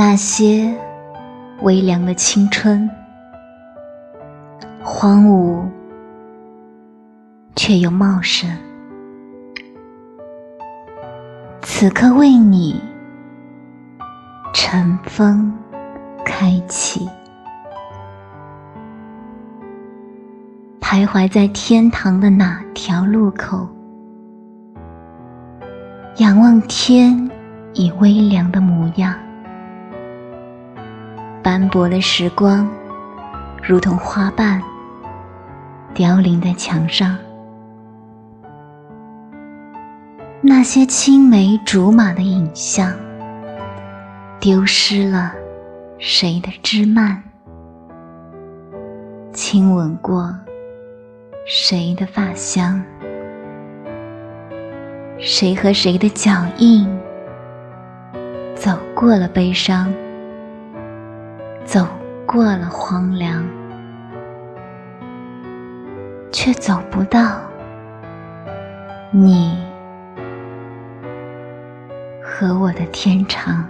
那些微凉的青春，荒芜却又茂盛。此刻为你晨风开启，徘徊在天堂的哪条路口，仰望天已微凉的模样。斑驳的时光如同花瓣凋零在墙上，那些青梅竹马的影像丢失了谁的枝蔓，亲吻过谁的发香，谁和谁的脚印走过了悲伤，走过了荒凉，却走不到你和我的天长。